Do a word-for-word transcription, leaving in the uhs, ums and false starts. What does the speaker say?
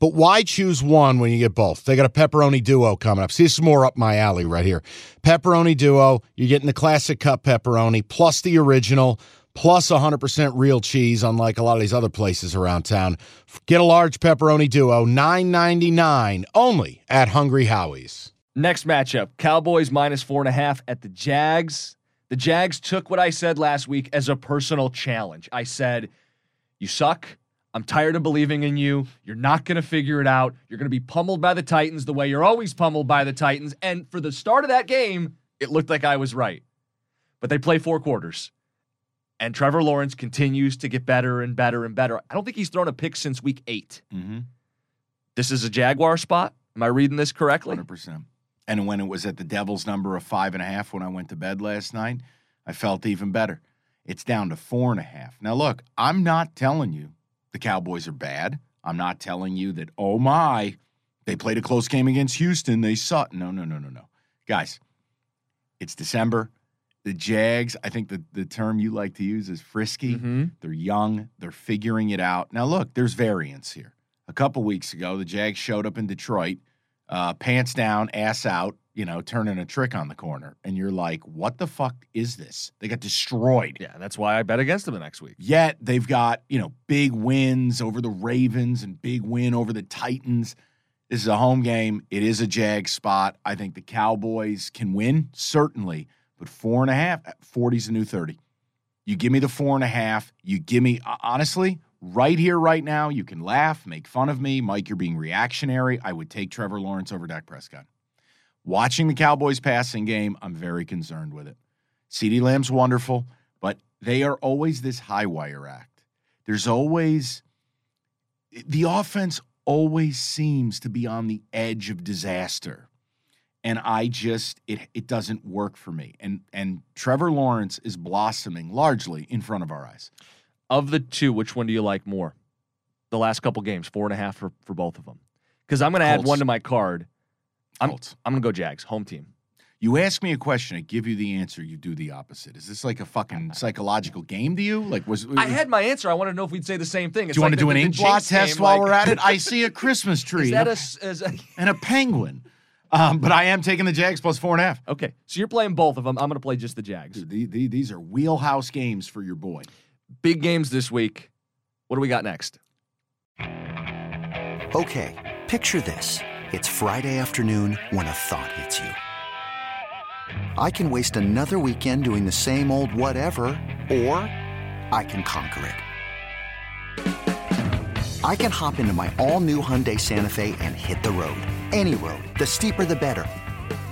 But why choose one when you get both? They got a pepperoni duo coming up. See, this is more up my alley right here. Pepperoni duo, you're getting the classic cup pepperoni, plus the original, plus one hundred percent real cheese, unlike a lot of these other places around town. Get a large pepperoni duo, nine ninety-nine, only at Hungry Howie's. Next matchup, Cowboys minus four and a half at the Jags. The Jags took what I said last week as a personal challenge. I said, you suck. I'm tired of believing in you. You're not going to figure it out. You're going to be pummeled by the Titans the way you're always pummeled by the Titans. And for the start of that game, it looked like I was right. But they play four quarters. And Trevor Lawrence continues to get better and better and better. I don't think he's thrown a pick since week eight. Mm-hmm. This is a Jaguar spot. Am I reading this correctly? one hundred percent. And when it was at the Devils number of five and a half when I went to bed last night, I felt even better. It's down to four and a half. Now, look, I'm not telling you the Cowboys are bad. I'm not telling you that, oh my, they played a close game against Houston. They suck. No, no, no, no, no. Guys, it's December. The Jags, I think the, the term you like to use is frisky. Mm-hmm. They're young. They're figuring it out. Now, look, there's variance here. A couple weeks ago, the Jags showed up in Detroit, uh, pants down, ass out, you know, turning a trick on the corner. And you're like, what the fuck is this? They got destroyed. Yeah, that's why I bet against them the next week. Yet they've got, you know, big wins over the Ravens and big win over the Titans. This is a home game. It is a Jag spot. I think the Cowboys can win, certainly. But four and a half, forty's a new thirty. You give me the four and a half. You give me, honestly, right here, right now, you can laugh, make fun of me. Mike, you're being reactionary. I would take Trevor Lawrence over Dak Prescott. Watching the Cowboys passing game, I'm very concerned with it. CeeDee Lamb's wonderful, but they are always this high wire act. There's always, the offense always seems to be on the edge of disaster. And I just, it it doesn't work for me. And and Trevor Lawrence is blossoming largely in front of our eyes. Of the two, which one do you like more? The last couple games, four and a half for, for both of them. Because I'm going to add one to my card. I'm, I'm going to go Jags, home team. You ask me a question, I give you the answer, you do the opposite. Is this like a fucking psychological game to you? Like, was, was I had my answer. I want to know if we'd say the same thing. It's do you like want to do an ink blot test while like... we're at it? I see a Christmas tree is that and, a, a... and a penguin. Um, but I am taking the Jags plus four and a half. Okay, so you're playing both of them. I'm going to play just the Jags. Dude, the, the, these are wheelhouse games for your boy. Big games this week. What do we got next? Okay, picture this. It's Friday afternoon when a thought hits you. I can waste another weekend doing the same old whatever, or I can conquer it. I can hop into my all-new Hyundai Santa Fe and hit the road. Any road, the steeper the better,